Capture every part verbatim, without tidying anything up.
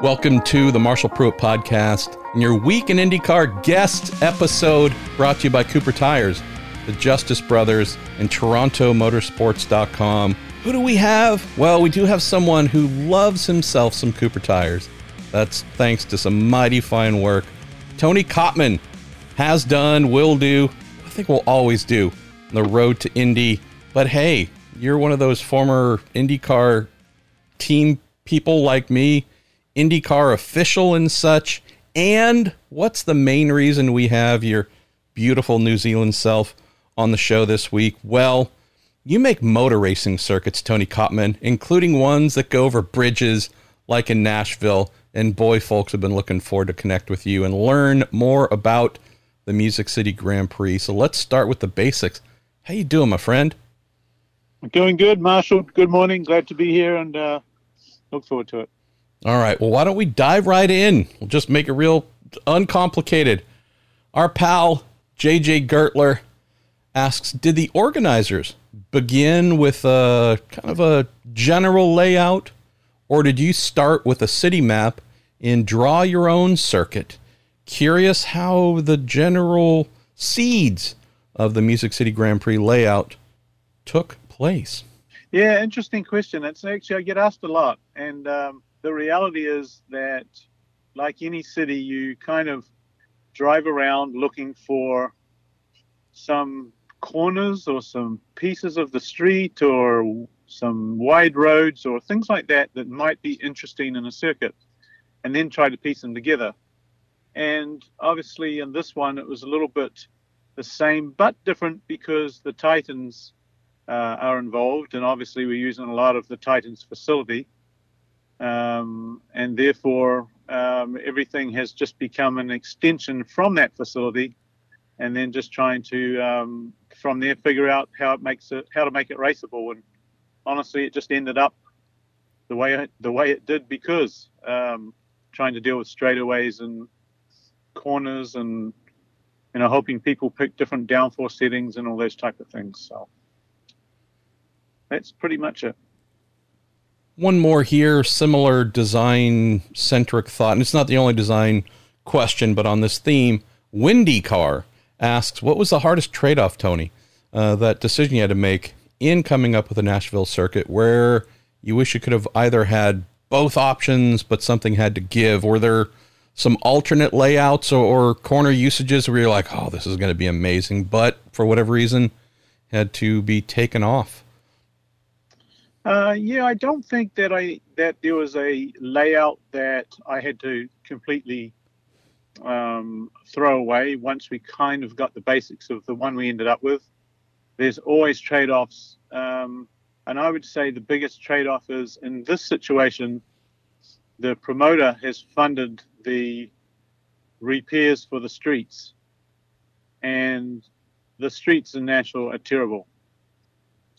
Welcome to the Marshall Pruett Podcast and your Week in IndyCar guest episode brought to you by Cooper Tires, the Justice Brothers, and Toronto Motorsports dot com. Who do we have? Well, we do have someone who loves himself some Cooper Tires. That's thanks to some mighty fine work Tony Cotman has done, will do, I think will always do, on the road to Indy. But hey, you're one of those former IndyCar team people like me, IndyCar official and such. And what's the main reason we have your beautiful New Zealand self on the show this week? Well, you make motor racing circuits, Tony Cotman, including ones that go over bridges like in Nashville. And boy, folks have been looking forward to connect with you and learn more about the Music City Grand Prix. So let's start with the basics. How you doing, my friend? Doing good, Marshall. Good morning. Glad to be here and uh, look forward to it. All right. Well, why don't we dive right in? We'll just make it real uncomplicated. Our pal, J J Gertler, asks, did the organizers begin with a kind of a general layout, or did you start with a city map and draw your own circuit? Curious how the general seeds of the Music City Grand Prix layout took place. Yeah, interesting question. It's actually, I get asked a lot. And um, the reality is that, like any city, you kind of drive around looking for some corners or some pieces of the street or some wide roads or things like that that might be interesting in a circuit, and then try to piece them together. And obviously in this one, it was a little bit the same but different because the Titans uh, are involved, and obviously we're using a lot of the Titans facility. Um, and therefore, um, everything has just become an extension from that facility, and then just trying to, um, from there, figure out how it makes it, how to make it raceable. And honestly, it just ended up the way it, the way it did because um, trying to deal with straightaways and corners and, you know, hoping people pick different downforce settings and all those type of things. So that's pretty much it. One more here, similar design-centric thought, and it's not the only design question, but on this theme, Windy Car asks, what was the hardest trade-off, Tony, uh, that decision you had to make in coming up with a Nashville circuit where you wish you could have either had both options, but something had to give? Were there some alternate layouts or, or corner usages where you're like, oh, this is going to be amazing, but for whatever reason had to be taken off? Uh, yeah, I don't think that I, that there was a layout that I had to completely um, throw away once we kind of got the basics of the one we ended up with. There's always trade-offs. Um, and I would say the biggest trade-off is, in this situation, the promoter has funded the repairs for the streets. And the streets in Nashville are terrible.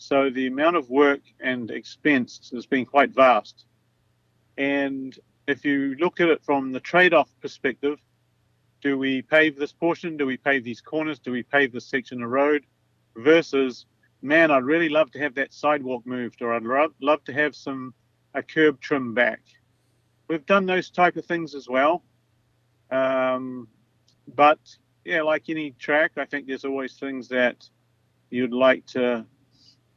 So the amount of work and expense has been quite vast. And if you look at it from the trade-off perspective, do we pave this portion? Do we pave these corners? Do we pave this section of road? Versus, man, I'd really love to have that sidewalk moved, or I'd lo- love to have some a curb trim back. We've done those type of things as well. Um, but, yeah, like any track, I think there's always things that you'd like to,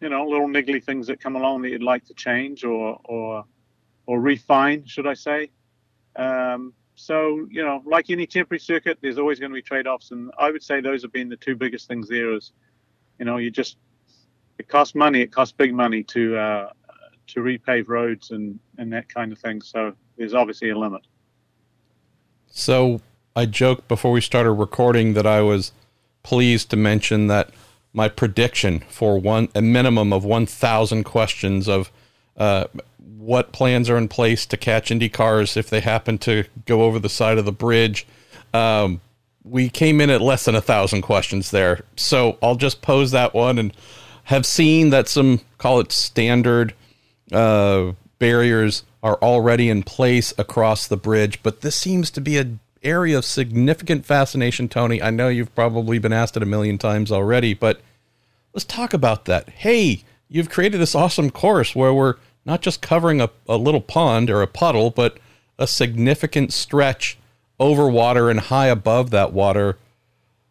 you know, little niggly things that come along that you'd like to change or or, or refine, should I say. Um, so, you know, like any temporary circuit, there's always going to be trade-offs. And I would say those have been the two biggest things there is, you know, you just, it costs money, it costs big money to uh, to repave roads and, and that kind of thing. So there's obviously a limit. So I joked before we started recording that I was pleased to mention that my prediction for one a minimum of one thousand questions of uh, what plans are in place to catch Indy cars if they happen to go over the side of the bridge. Um We came in at less than a thousand questions there. So I'll just pose that one and have seen that some, call it standard uh, barriers are already in place across the bridge, but this seems to be an area of significant fascination, Tony. I know you've probably been asked it a million times already, but let's talk about that. Hey, you've created this awesome course where we're not just covering a, a little pond or a puddle, but a significant stretch over water and high above that water.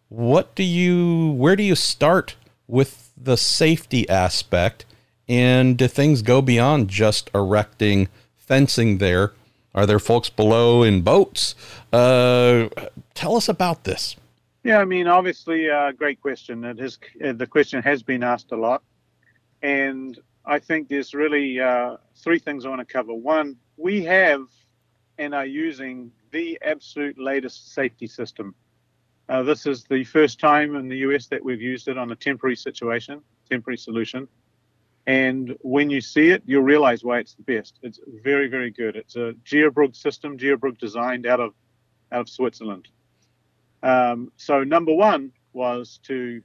What do you, where do you start with the safety aspect? And do things go beyond just erecting fencing there? Are there folks below in boats? Uh, tell us about this. Yeah, I mean, obviously a uh, great question. It has, uh, the question has been asked a lot. And I think there's really uh, three things I want to cover. One, we have and are using the absolute latest safety system. Uh, this is the first time in the U S that we've used it on a temporary situation, temporary solution. And when you see it, you'll realize why it's the best. It's very, very good. It's a Geobrugg system, Geobrugg designed out of out of Switzerland. Um, so number one was to,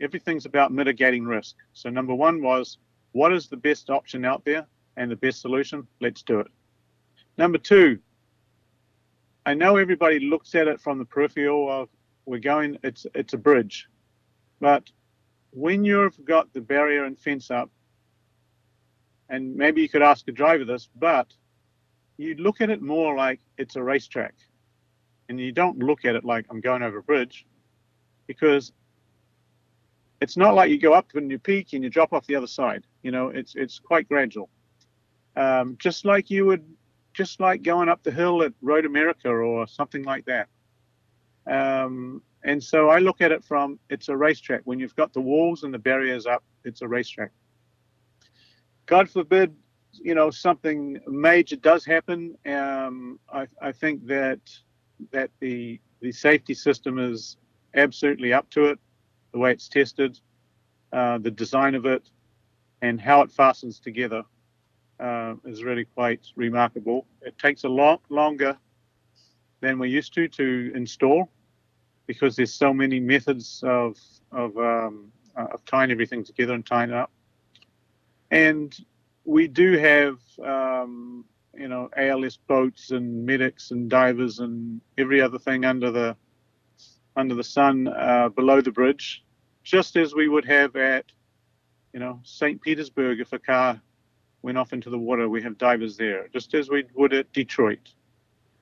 everything's about mitigating risk. So number one was, what is the best option out there and the best solution? Let's do it. Number two, I know everybody looks at it from the peripheral of we're going, it's it's a bridge. But when you've got the barrier and fence up, and maybe you could ask a driver this, but you look at it more like it's a racetrack. And you don't look at it like I'm going over a bridge, because it's not like you go up and you peak and you drop off the other side. You know, it's it's quite gradual. Um, just like you would, just like going up the hill at Road America or something like that. Um, and so I look at it from, it's a racetrack. When you've got the walls and the barriers up, it's a racetrack. God forbid, you know, something major does happen. Um, I, I think that that the the safety system is absolutely up to it, the way it's tested, uh, the design of it, and how it fastens together uh, is really quite remarkable. It takes a lot longer than we're used to to install, because there's so many methods of of, um, of tying everything together and tying it up. And we do have, um, you know, A L S boats and medics and divers and every other thing under the under the sun uh, below the bridge, just as we would have at, you know, Saint Petersburg if a car went off into the water. We have divers there, just as we would at Detroit.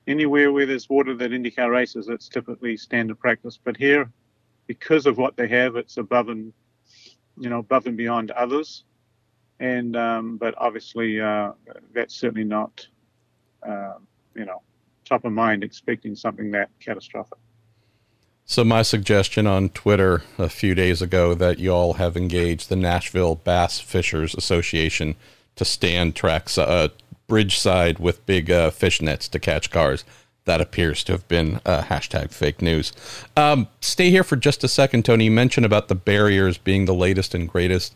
Anywhere where there's water that IndyCar races, that's typically standard practice. But here, because of what they have, it's above and, you know, above and beyond others. And um, but obviously uh, that's certainly not, uh, you know, top of mind expecting something that catastrophic. So my suggestion on Twitter a few days ago that you all have engaged the Nashville Bass Fishers Association to stand tracks, uh, bridge side with big uh, fish nets to catch cars. That appears to have been uh, hashtag fake news. Um, stay here for just a second, Tony. You mentioned about the barriers being the latest and greatest.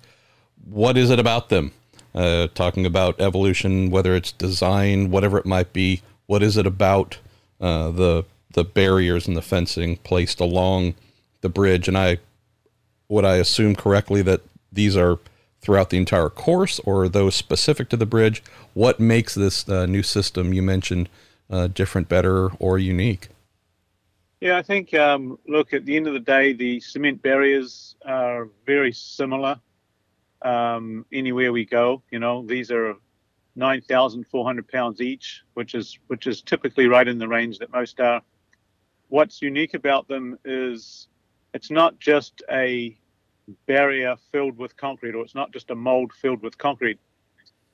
What is it about them? Uh, talking about evolution, whether it's design, whatever it might be, what is it about uh, the the barriers and the fencing placed along the bridge? And I, would I assume correctly that these are throughout the entire course, or are those specific to the bridge? What makes this uh, new system you mentioned uh, different, better, or unique? Yeah, I think, um, look, at the end of the day, the cement barriers are very similar. Um, anywhere we go, you know, these are nine thousand four hundred pounds each, which is which is typically right in the range that most are. What's unique about them is it's not just a barrier filled with concrete, or it's not just a mold filled with concrete.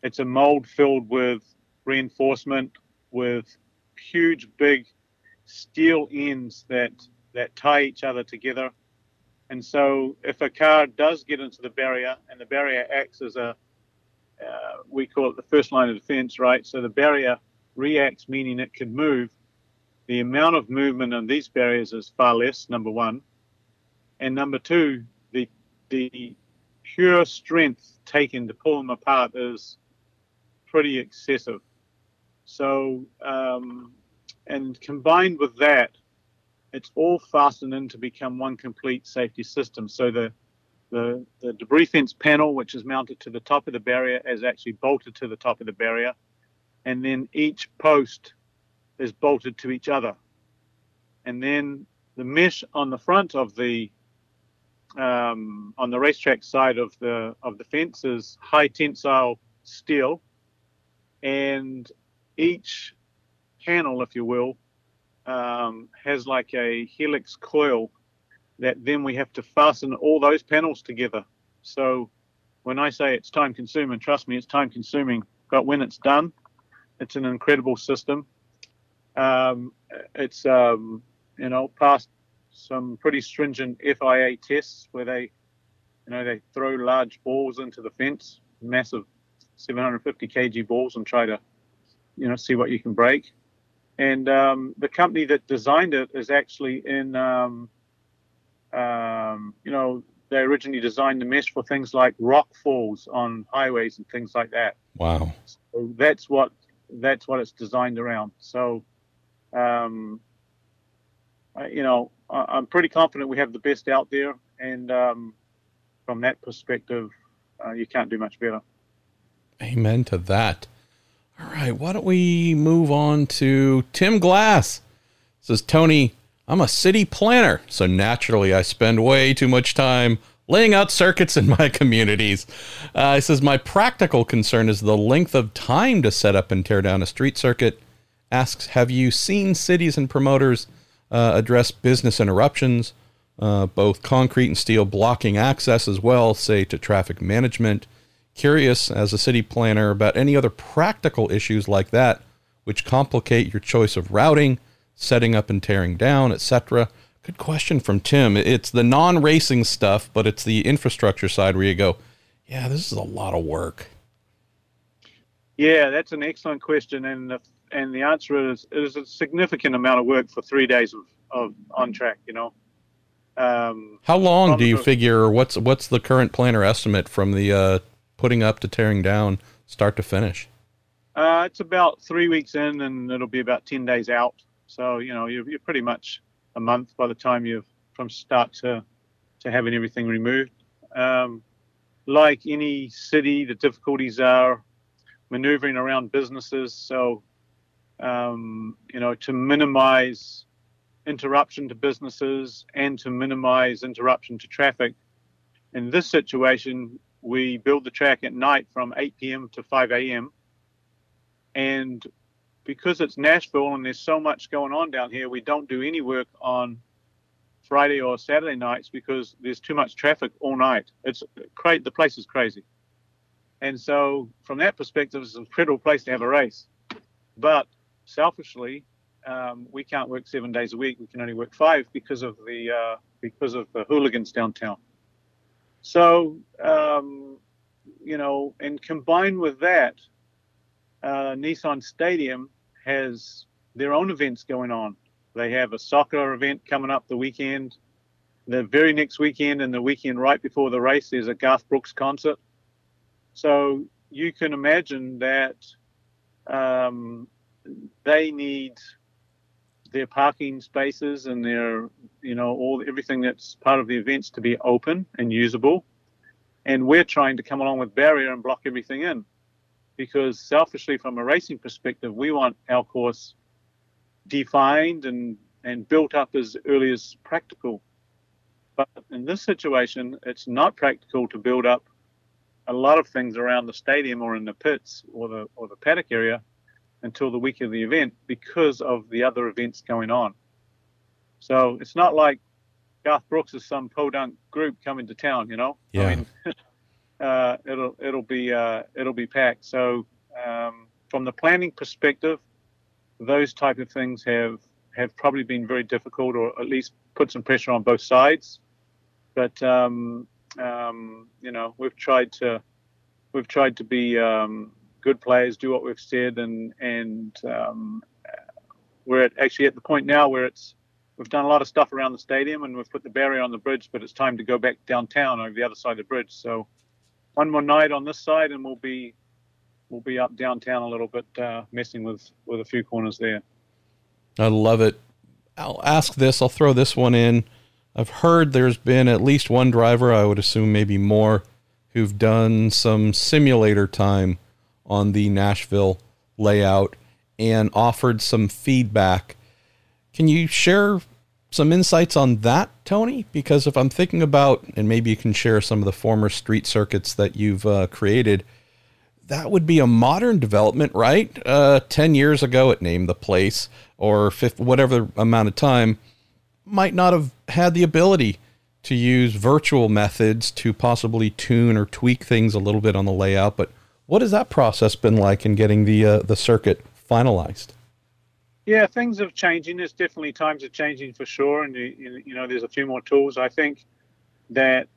It's a mold filled with reinforcement, with huge, big steel ends that that tie each other together. And so if a car does get into the barrier, and the barrier acts as a, uh, we call it the first line of defense, right? So the barrier reacts, meaning it can move. The amount of movement on these barriers is far less, number one. And number two, the the pure strength taken to pull them apart is pretty excessive. So, um, and combined with that, it's all fastened in to become one complete safety system. So the, the the debris fence panel, which is mounted to the top of the barrier, is actually bolted to the top of the barrier. And then each post is bolted to each other. And then the mesh on the front of the, um, on the racetrack side of the, of the fence is high tensile steel. And each panel, if you will, um, has like a helix coil that then we have to fasten all those panels together. So when I say it's time consuming, trust me, it's time consuming. But when it's done, it's an incredible system. Um, it's, um, you know, passed some pretty stringent F I A tests where they, you know, they throw large balls into the fence, massive seven hundred fifty kilogram balls, and try to, you know, see what you can break. And um, the company that designed it is actually in, um, um, you know, they originally designed the mesh for things like rock falls on highways and things like that. Wow. So that's what that's what it's designed around. So, um, I, you know, I, I'm pretty confident we have the best out there. And um, from that perspective, uh, you can't do much better. Amen to that. All right, why don't we move on to Tim Glass? Says, Tony, I'm a city planner, so naturally I spend way too much time laying out circuits in my communities. Uh, he says, my practical concern is the length of time to set up and tear down a street circuit. Asks, have you seen cities and promoters uh, address business interruptions, uh, both concrete and steel blocking access as well, say to traffic management? Curious as a city planner about any other practical issues like that, which complicate your choice of routing, setting up and tearing down, et cetera. Good question from Tim. It's the non-racing stuff, but it's the infrastructure side where you go, yeah, this is a lot of work. Yeah, that's an excellent question. And the, and the answer is, it is a significant amount of work for three days of, of on track, you know. Um, How long do you figure, what's, what's the current planner estimate from the, uh, putting up to tearing down, start to finish? Uh, it's about three weeks in, and it'll be about ten days out. So, you know, you're, you're pretty much a month by the time you're from start to, to having everything removed. Um, like any city, the difficulties are maneuvering around businesses. So, um, you know, to minimize interruption to businesses and to minimize interruption to traffic, in this situation, we build the track at night from eight p.m. to five a.m. And because it's Nashville and there's so much going on down here, we don't do any work on Friday or Saturday nights because there's too much traffic all night. It's cra- The place is crazy. And so from that perspective, it's an incredible place to have a race. But selfishly, um, we can't work seven days a week. We can only work five because of the, uh, because of the hooligans downtown. So, um, you know, and combined with that, uh, Nissan Stadium has their own events going on. They have a soccer event coming up the weekend. The very next weekend and the weekend right before the race, there's a Garth Brooks concert. So you can imagine that um, they need their parking spaces and their, you know, all everything that's part of the events to be open and usable. And we're trying to come along with barrier and block everything in because selfishly from a racing perspective, we want our course defined and, and built up as early as practical. But in this situation, it's not practical to build up a lot of things around the stadium or in the pits or the, or the paddock area until the week of the event because of the other events going on. So it's not like Garth Brooks is some podunk group coming to town, you know? Yeah. I mean, uh, it'll, it'll be, uh, it'll be packed. So, um, from the planning perspective, those type of things have, have probably been very difficult or at least put some pressure on both sides. But, um, um, you know, we've tried to, we've tried to be, um, good players, do what we've said, and and um, we're at, actually at the point now where it's we've done a lot of stuff around the stadium and we've put the barrier on the bridge, but it's time to go back downtown over the other side of the bridge. So one more night on this side, and we'll be we'll be up downtown a little bit, uh, messing with with a few corners there. I love it. I'll ask this. I'll throw this one in. I've heard there's been at least one driver, I would assume maybe more, who've done some simulator time on the Nashville layout and offered some feedback. Can you share some insights on that, Tony? Because if I'm thinking about, and maybe you can share some of the former street circuits that you've uh, created, that would be a modern development, right? Uh, ten years ago, it named the place, or fifty, whatever amount of time, might not have had the ability to use virtual methods to possibly tune or tweak things a little bit on the layout. But what has that process been like in getting the uh, the circuit finalized? Yeah, things are changing. There's definitely times are changing for sure. And, you, you know, there's a few more tools. I think that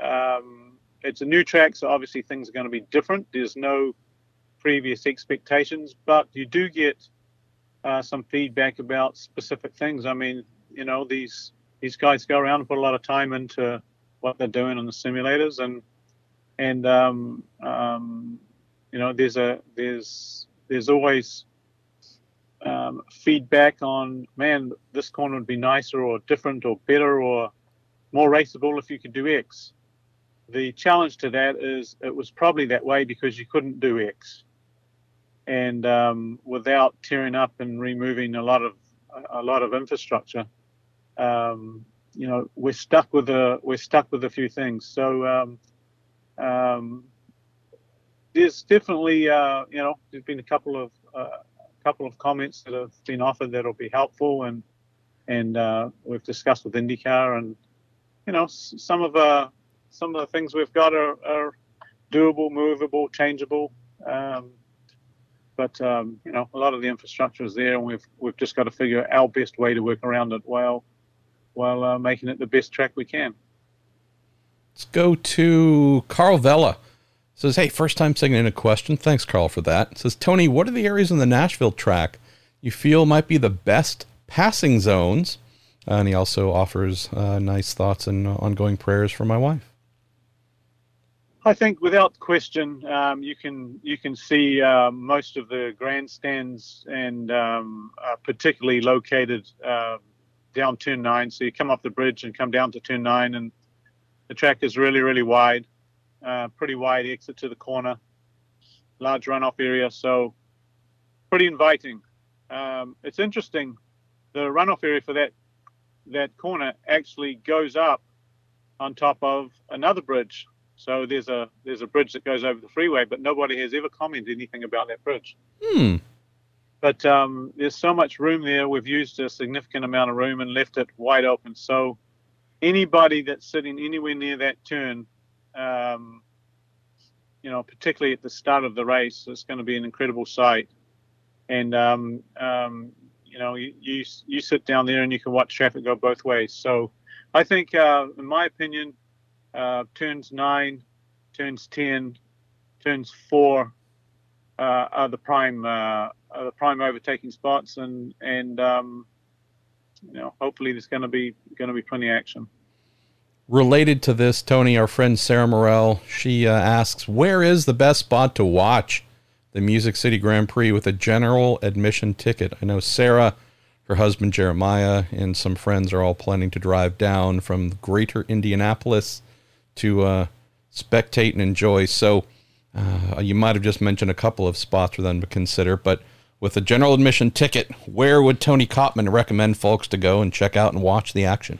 um, it's a new track, so obviously things are going to be different. There's no previous expectations, but you do get uh, some feedback about specific things. I mean, you know, these these guys go around and put a lot of time into what they're doing on the simulators. And, and um, um, you know, there's a there's there's always... Um, feedback on, man, this corner would be nicer or different or better or more raceable if you could do X. The challenge to that is it was probably that way because you couldn't do X. And um, without tearing up and removing a lot of a lot of infrastructure, um, you know, we're stuck with a we're stuck with a few things. So um, um, there's definitely uh, you know there's been a couple of uh, couple of comments that have been offered that'll be helpful, and and uh, we've discussed with IndyCar, and you know some of uh some of the things we've got are, are doable, movable, changeable, um, but um, you know a lot of the infrastructure is there, and we've we've just got to figure out our best way to work around it while while uh, making it the best track we can. Let's go to Carl Vella. Says, hey, first time sending in a question. Thanks, Carl, for that. Says, Tony, what are the areas in the Nashville track you feel might be the best passing zones? Uh, and he also offers uh, nice thoughts and uh, ongoing prayers for my wife. I think without question, um, you can you can see uh, most of the grandstands and um, uh, particularly located uh, down Turn nine. So you come up the bridge and come down to Turn nine, and the track is really, really wide. Uh, pretty wide exit to the corner, large runoff area, so pretty inviting. Um, it's interesting, the runoff area for that that corner actually goes up on top of another bridge. So there's a there's a bridge that goes over the freeway, but nobody has ever commented anything about that bridge. Hmm. But um, there's so much room there. We've used a significant amount of room and left it wide open. So anybody that's sitting anywhere near that turn, Um, you know, particularly at the start of the race, it's going to be an incredible sight. And, um, um, you know, you, you you sit down there and you can watch traffic go both ways. So I think, uh, in my opinion, uh, turns nine, turns ten, turns four uh, are the prime uh, are the prime overtaking spots. And, and um, you know, hopefully there's going to be going to be plenty of action. Related to this, Tony, our friend Sarah Morrell, she uh, asks, where is the best spot to watch the Music City Grand Prix with a general admission ticket? I know Sarah, her husband Jeremiah, and some friends are all planning to drive down from greater Indianapolis to uh, spectate and enjoy. So uh, you might have just mentioned a couple of spots for them to consider, but with a general admission ticket, where would Tony Cotman recommend folks to go and check out and watch the action?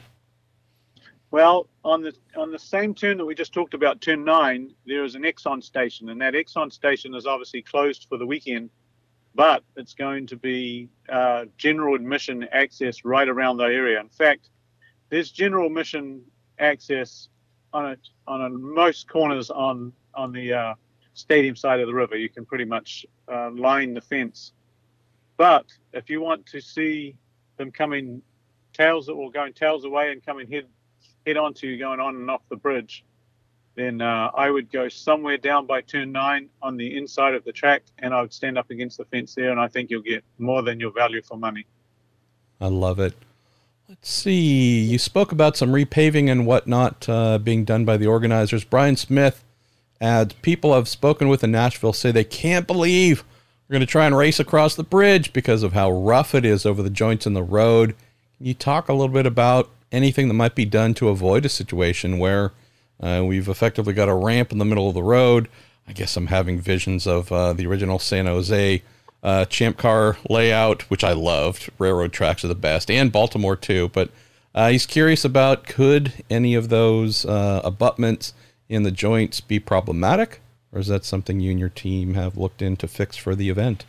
Well, on the on the same turn that we just talked about, turn nine, there is an Exxon station, and that Exxon station is obviously closed for the weekend, but it's going to be uh, general admission access right around the area. In fact, there's general admission access on a, on a, most corners on on the uh, stadium side of the river. You can pretty much uh, line the fence. But if you want to see them coming tails or going tails away and coming head head on to going on and off the bridge, then uh, I would go somewhere down by turn nine on the inside of the track, and I would stand up against the fence there, and I think you'll get more than your value for money. I love it. Let's see. You spoke about some repaving and whatnot uh, being done by the organizers. Brian Smith adds, people I've spoken with in Nashville say they can't believe we're going to try and race across the bridge because of how rough it is over the joints in the road. Can you talk a little bit about anything that might be done to avoid a situation where uh, we've effectively got a ramp in the middle of the road? I guess I'm having visions of uh, the original San Jose uh, Champ Car layout, which I loved. Railroad tracks are the best, and Baltimore too. But uh, he's curious about, could any of those uh, abutments in the joints be problematic, or is that something you and your team have looked in to fix for the event?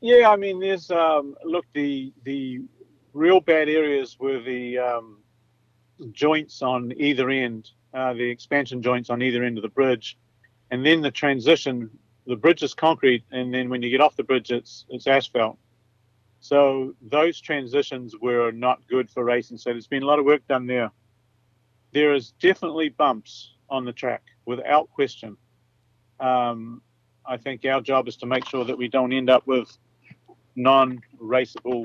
Yeah, I mean, there's um, look, the the real bad areas were the um, joints on either end, uh, the expansion joints on either end of the bridge, and then the transition. The bridge is concrete, and then when you get off the bridge, it's it's asphalt. So those transitions were not good for racing. So there's been a lot of work done there. There is definitely bumps on the track, without question. Um, I think our job is to make sure that we don't end up with non-raceable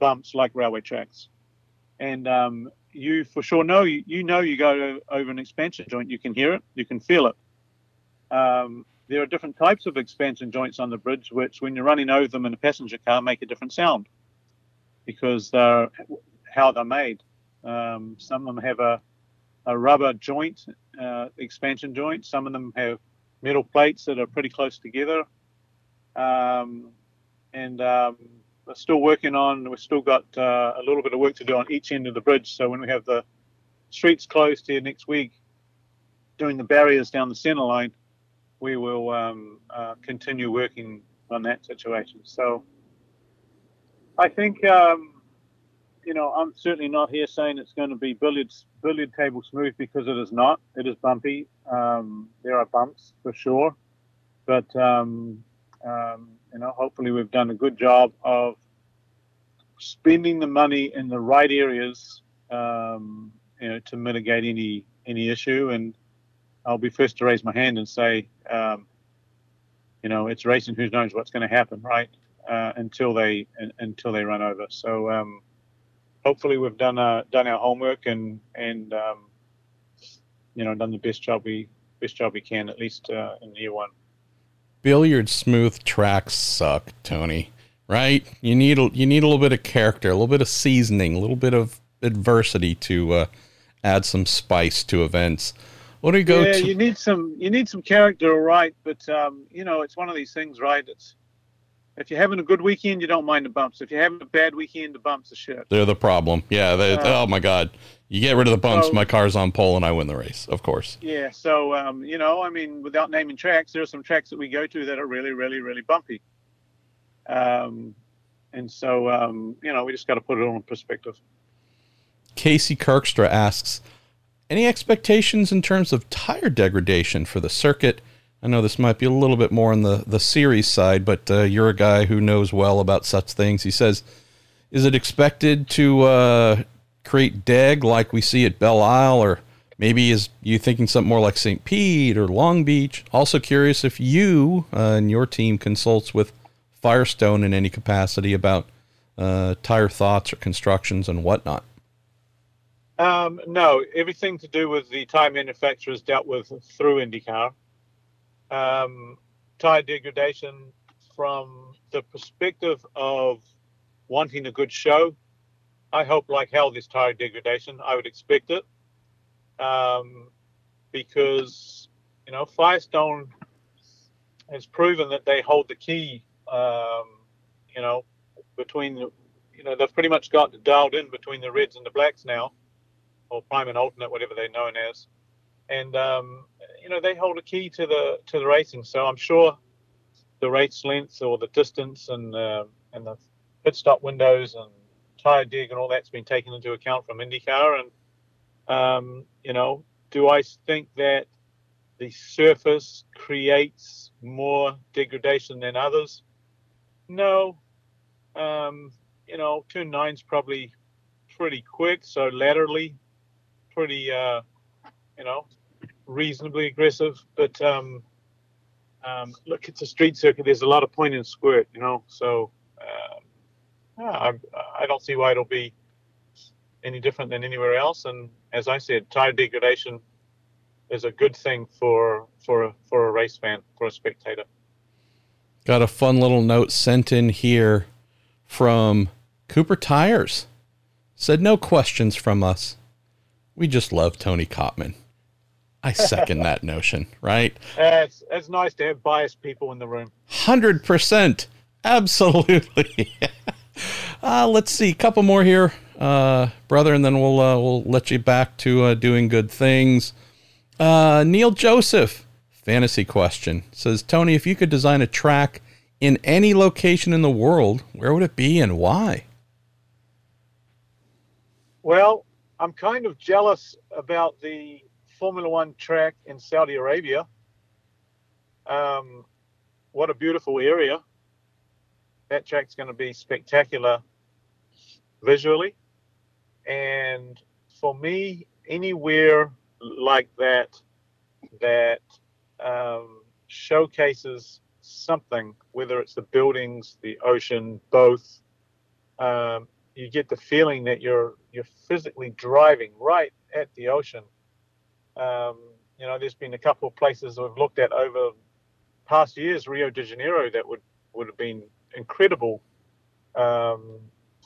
bumps like railway tracks. And um, you for sure know, you, you know you go over an expansion joint, you can hear it, you can feel it. Um, There are different types of expansion joints on the bridge, which when you're running over them in a passenger car make a different sound because they're, how they're made. Um, some of them have a, a rubber joint, uh, expansion joint. Some of them have metal plates that are pretty close together. Um, and um, we're still working on, we've still got uh, a little bit of work to do on each end of the bridge. So when we have the streets closed here next week, doing the barriers down the center line, we will um, uh, continue working on that situation. So I think, um, you know, I'm certainly not here saying it's going to be billiard, billiard table smooth because it is not. It is bumpy. Um, there are bumps for sure. But, um, um, you know, hopefully we've done a good job of spending the money in the right areas, um, you know, to mitigate any, any issue. And I'll be first to raise my hand and say, um, you know, it's racing. Who knows what's going to happen, right? Uh, until they uh, until they run over. So um, hopefully we've done uh, done our homework and and um, you know done the best job we best job we can, at least uh, in year one. Billiard smooth tracks suck, Tony. Right? You need a, you need a little bit of character, a little bit of seasoning, a little bit of adversity to uh, add some spice to events. What do you go yeah, to? you need some you need some character, all right, but um, you know, it's one of these things, right? It's if you're having a good weekend, you don't mind the bumps. If you're having a bad weekend, the bumps are shit. They're the problem. Yeah, they, uh, oh my God. You get rid of the bumps, so, my car's on pole and I win the race, of course. Yeah, so um, you know, I mean, without naming tracks, there are some tracks that we go to that are really, really, really bumpy. Um and so um, you know, we just gotta put it all in perspective. Casey Kirkstra asks, any expectations in terms of tire degradation for the circuit? I know this might be a little bit more on the, the series side, but uh, you're a guy who knows well about such things. He says, is it expected to uh, create deg like we see at Belle Isle, or maybe is you thinking something more like Saint Pete or Long Beach? Also curious if you uh, and your team consults with Firestone in any capacity about uh, tire thoughts or constructions and whatnot. Um, no, everything to do with the tire manufacturer is dealt with through IndyCar. Um, tire degradation from the perspective of wanting a good show, I hope like hell this tire degradation. I would expect it um, because, you know, Firestone has proven that they hold the key, um, you know, between, the, you know, they've pretty much got dialed in between the reds and the blacks now, or prime and alternate, whatever they're known as. And, um, you know, they hold a key to the to the racing. So I'm sure the race length or the distance and, uh, and the pit stop windows and tire dig and all that's been taken into account from IndyCar. And, um, you know, do I think that the surface creates more degradation than others? No. Um, you know, turn nine's probably pretty quick, so laterally, pretty, uh, you know, reasonably aggressive. But, um, um, look, it's a street circuit. There's a lot of point and squirt, you know. So um, yeah, I, I don't see why it'll be any different than anywhere else. And as I said, tire degradation is a good thing for, for, a, for a race fan, for a spectator. Got a fun little note sent in here from Cooper Tires. Said no questions from us. We just love Tony Cotman. I second that notion, right? Uh, it's, it's nice to have biased people in the room. one hundred percent. Absolutely. uh, let's see. A couple more here, uh, brother, and then we'll uh, we'll let you back to uh, doing good things. Uh, Neil Joseph, Fantasy question. It says, Tony, if you could design a track in any location in the world, where would it be and why? Well, I'm kind of jealous about the Formula One track in Saudi Arabia. Um, what a beautiful area. That track's going to be spectacular visually. And for me, anywhere like that, that um, showcases something, whether it's the buildings, the ocean, both, um, you get the feeling that you're you're physically driving right at the ocean. Um, you know, there's been a couple of places I've looked at over past years, Rio de Janeiro, that would, would have been incredible um,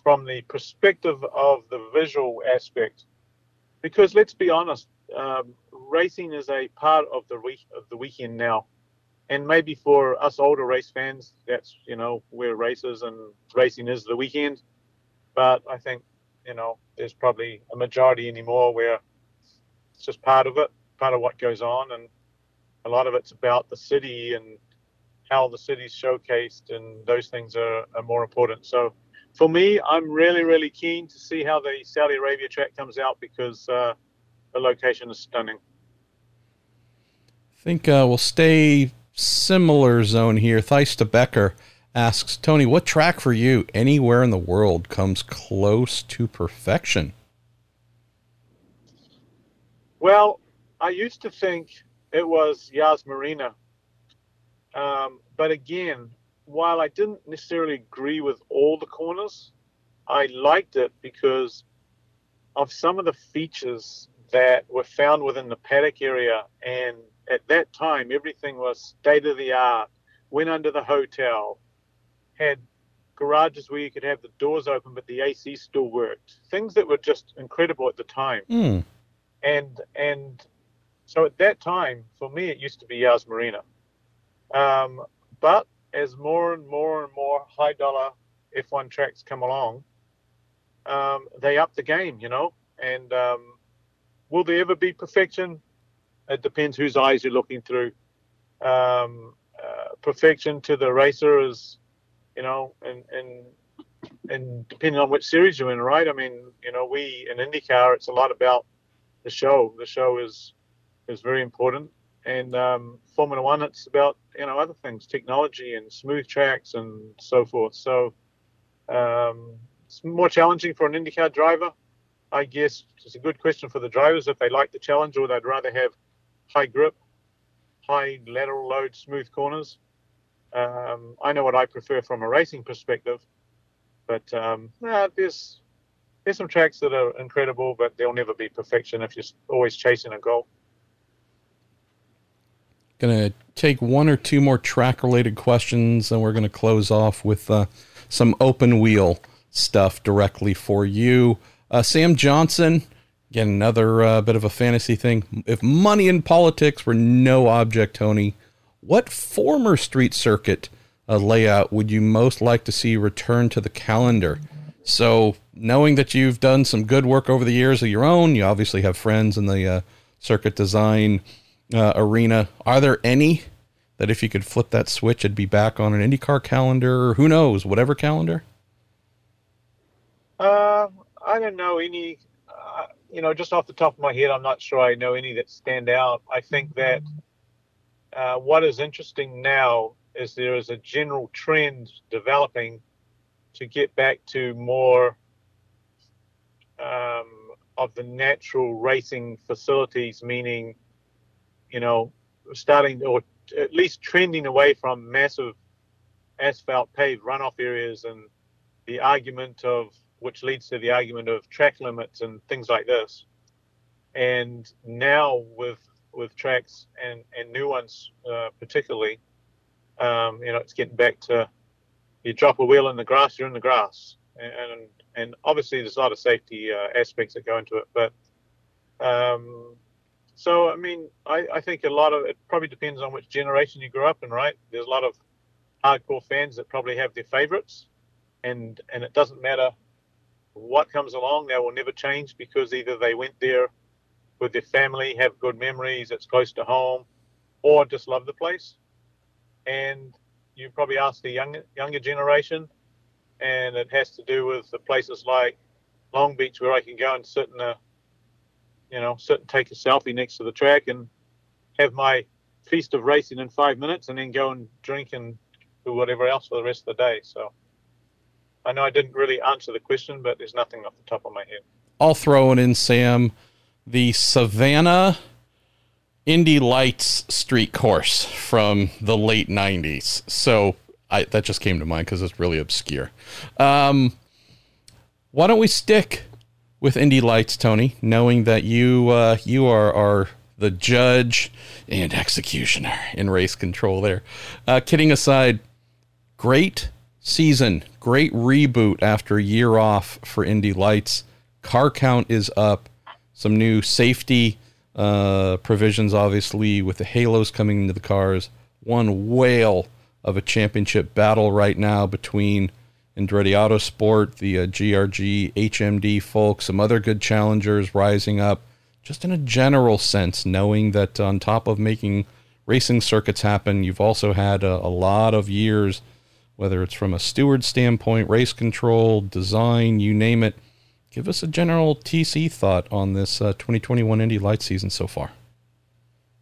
from the perspective of the visual aspect. Because let's be honest, um, racing is a part of the week, of the weekend now. And maybe for us older race fans, that's, you know, we're racers and racing is the weekend. But I think, you know, there's probably a majority anymore where it's just part of it, part of what goes on. And a lot of it's about the city and how the city's showcased, and those things are, are more important. So for me, I'm really, really keen to see how the Saudi Arabia track comes out, because uh, the location is stunning. I think uh, we'll stay... similar zone here. Thysta Becker asks, Tony, what track for you anywhere in the world comes close to perfection? Well, I used to think it was Yas Marina. Um, but again, while I didn't necessarily agree with all the corners, I liked it because of some of the features that were found within the paddock area. And at that time, everything was state-of-the-art, went under the hotel, had garages where you could have the doors open, but the A C still worked. Things that were just incredible at the time. Mm. And and so at that time, for me, it used to be Yas Marina. Um, but as more and more and more high-dollar F one tracks come along, um, they up the game, you know. And um, will there ever be perfection? It depends whose eyes you're looking through. Um, uh, perfection to the racer is, you know, and and and depending on which series you're in, right? I mean, you know, we in IndyCar, it's a lot about the show. The show is is very important, and um, Formula One, it's about, you know, other things, technology and smooth tracks and so forth. So um, it's more challenging for an IndyCar driver, I guess. It's a good question for the drivers if they like the challenge or they'd rather have high grip, high lateral load, smooth corners. Um, I know what I prefer from a racing perspective, but um, nah, there's there's some tracks that are incredible, but there'll never be perfection if you're always chasing a goal. Going to take one or two more track-related questions, and we're going to close off with uh, some open-wheel stuff directly for you. Uh, Sam Johnson, again, another uh, bit of a fantasy thing. If money and politics were no object, Tony, what former street circuit uh, layout would you most like to see return to the calendar? So knowing that you've done some good work over the years of your own, you obviously have friends in the uh, circuit design uh, arena. Are there any that if you could flip that switch, it'd be back on an IndyCar calendar, or who knows, whatever calendar? Uh, I don't know any, uh, you know, just off the top of my head, I'm not sure I know any that stand out. I think that uh, what is interesting now is there is a general trend developing to get back to more um, of the natural racing facilities, meaning, you know, starting or at least trending away from massive asphalt paved runoff areas and the argument of, which leads to the argument of track limits and things like this. And now with with tracks and, and new ones uh, particularly, um, you know, it's getting back to you drop a wheel in the grass, you're in the grass. And and obviously there's a lot of safety uh, aspects that go into it. But um, so, I mean, I, I think a lot of it probably depends on which generation you grew up in, right? There's a lot of hardcore fans that probably have their favorites, and and it doesn't matter what comes along, they will never change because either they went there with their family, have good memories, it's close to home, or just love the place. And you probably ask the young, younger generation, and it has to do with the places like Long Beach where I can go and sit in a, you know, sit and take a selfie next to the track and have my feast of racing in five minutes and then go and drink and do whatever else for the rest of the day. So I know I didn't really answer the question, but there's nothing off the top of my head. I'll throw it in, Sam. The Savannah Indy Lights street course from the late nineties. So I, that just came to mind because it's really obscure. Um, why don't we stick with Indy Lights, Tony, knowing that you uh, you are, are the judge and executioner in race control there. Uh, kidding aside, great season, great reboot after a year off for Indy Lights. Car count is up. Some new safety uh, provisions, obviously, with the halos coming into the cars. One whale of a championship battle right now between Andretti Autosport, the uh, G R G, H M D folks, some other good challengers rising up. Just in a general sense, knowing that on top of making racing circuits happen, you've also had a, a lot of years, whether it's from a steward standpoint, race control, design, you name it. Give us a general T C thought on this uh, twenty twenty-one Indy Lights season so far.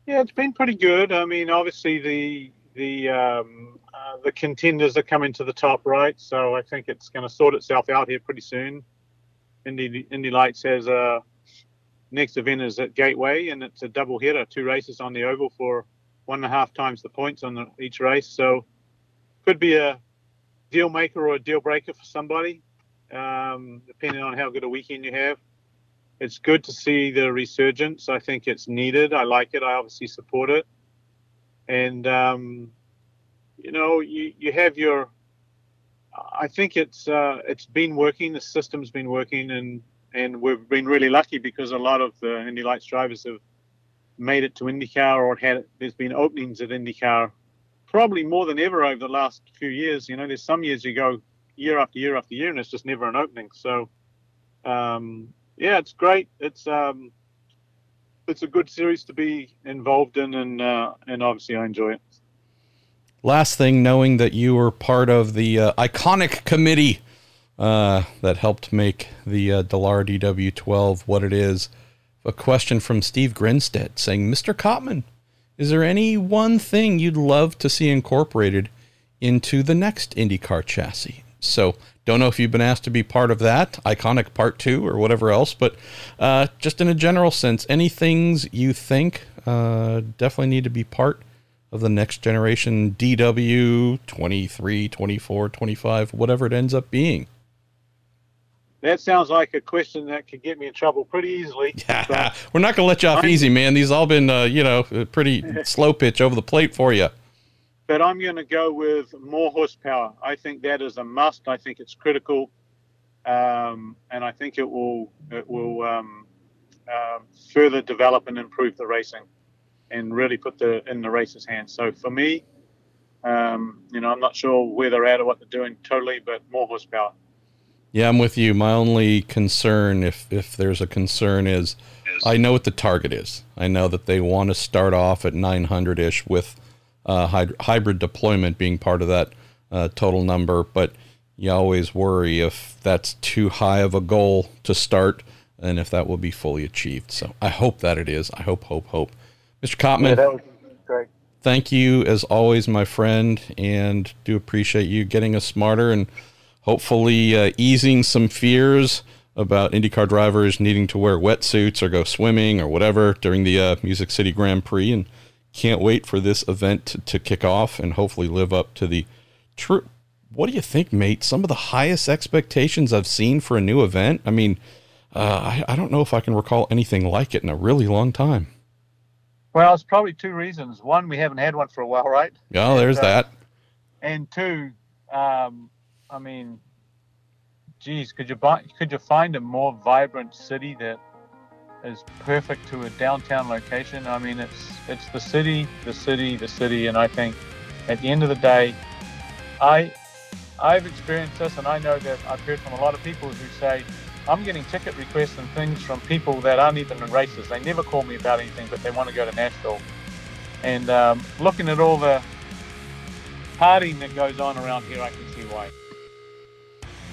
Yeah, it's been pretty good. I mean, obviously the the um, uh, the contenders are coming to the top, right? So I think it's going to sort itself out here pretty soon. Indy Indy Lights has a next event is at Gateway, and it's a double header, two races on the oval for one and a half times the points on the, each race. So could be a deal maker or a deal breaker for somebody. Um, depending on how good a weekend you have. It's good to see the resurgence. I think it's needed. I like it. I obviously support it. And, um, you know, you, you have your, I think it's, uh, it's been working. The system's been working, and, and we've been really lucky because a lot of the Indy Lights drivers have made it to IndyCar or had, there's been openings at IndyCar probably more than ever over the last few years. You know, there's some years you go year after year after year, and it's just never an opening. So, um, yeah, it's great. It's um, it's a good series to be involved in, and uh, and obviously I enjoy it. Last thing, knowing that you were part of the uh, iconic committee uh, that helped make the uh, Dallara D W twelve what it is, a question from Steve Grinstead saying, Mister Cotman, is there any one thing you'd love to see incorporated into the next IndyCar chassis? So don't know if you've been asked to be part of that iconic part two or whatever else, but uh, just in a general sense, any things you think uh, definitely need to be part of the next generation D W twenty-three, twenty-four, twenty-five, whatever it ends up being. That sounds like a question that could get me in trouble pretty easily. Yeah, we're not going to let you off I'm, easy, man. These all been, uh, you know, pretty slow pitch over the plate for you. But I'm going to go with more horsepower. I think that is a must. I think it's critical, um, and I think it will it will um, uh, further develop and improve the racing, and really put the in the racer's hands. So for me, um, you know, I'm not sure where they're at or what they're doing totally, but more horsepower. Yeah, I'm with you. My only concern, if if there's a concern, is yes. I know what the target is. I know that they want to start off at nine hundred ish with. Uh, hybrid deployment being part of that uh, total number, but you always worry if that's too high of a goal to start and if that will be fully achieved. So I hope that it is. I hope, hope, hope. Mister Cotman, yeah, that was great. Thank you as always, my friend, and do appreciate you getting us smarter and hopefully uh, easing some fears about IndyCar drivers needing to wear wetsuits or go swimming or whatever during the uh, Music City Grand Prix, and can't wait for this event to, to kick off and hopefully live up to the true. What do you think, mate? Some of the highest expectations I've seen for a new event. I mean, uh, I, I don't know if I can recall anything like it in a really long time. Well, it's probably two reasons. One, we haven't had one for a while, right? Yeah, and, there's uh, that. And two, um, I mean, geez, could you buy, could you find a more vibrant city that is perfect to a downtown location? I mean, it's it's the city, the city, the city, and I think at the end of the day, I, I've experienced this, and I know that I've heard from a lot of people who say, I'm getting ticket requests and things from people that aren't even in races. They never call me about anything, but they want to go to Nashville. And um, looking at all the partying that goes on around here, I can see why.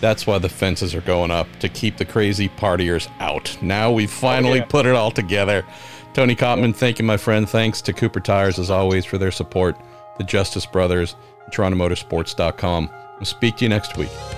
That's why the fences are going up, to keep the crazy partiers out. Now we've finally oh, yeah. put it all together. Tony Cotman, thank you, my friend. Thanks to Cooper Tires, as always, for their support. The Justice Brothers, Toronto Motorsports dot com. We'll speak to you next week.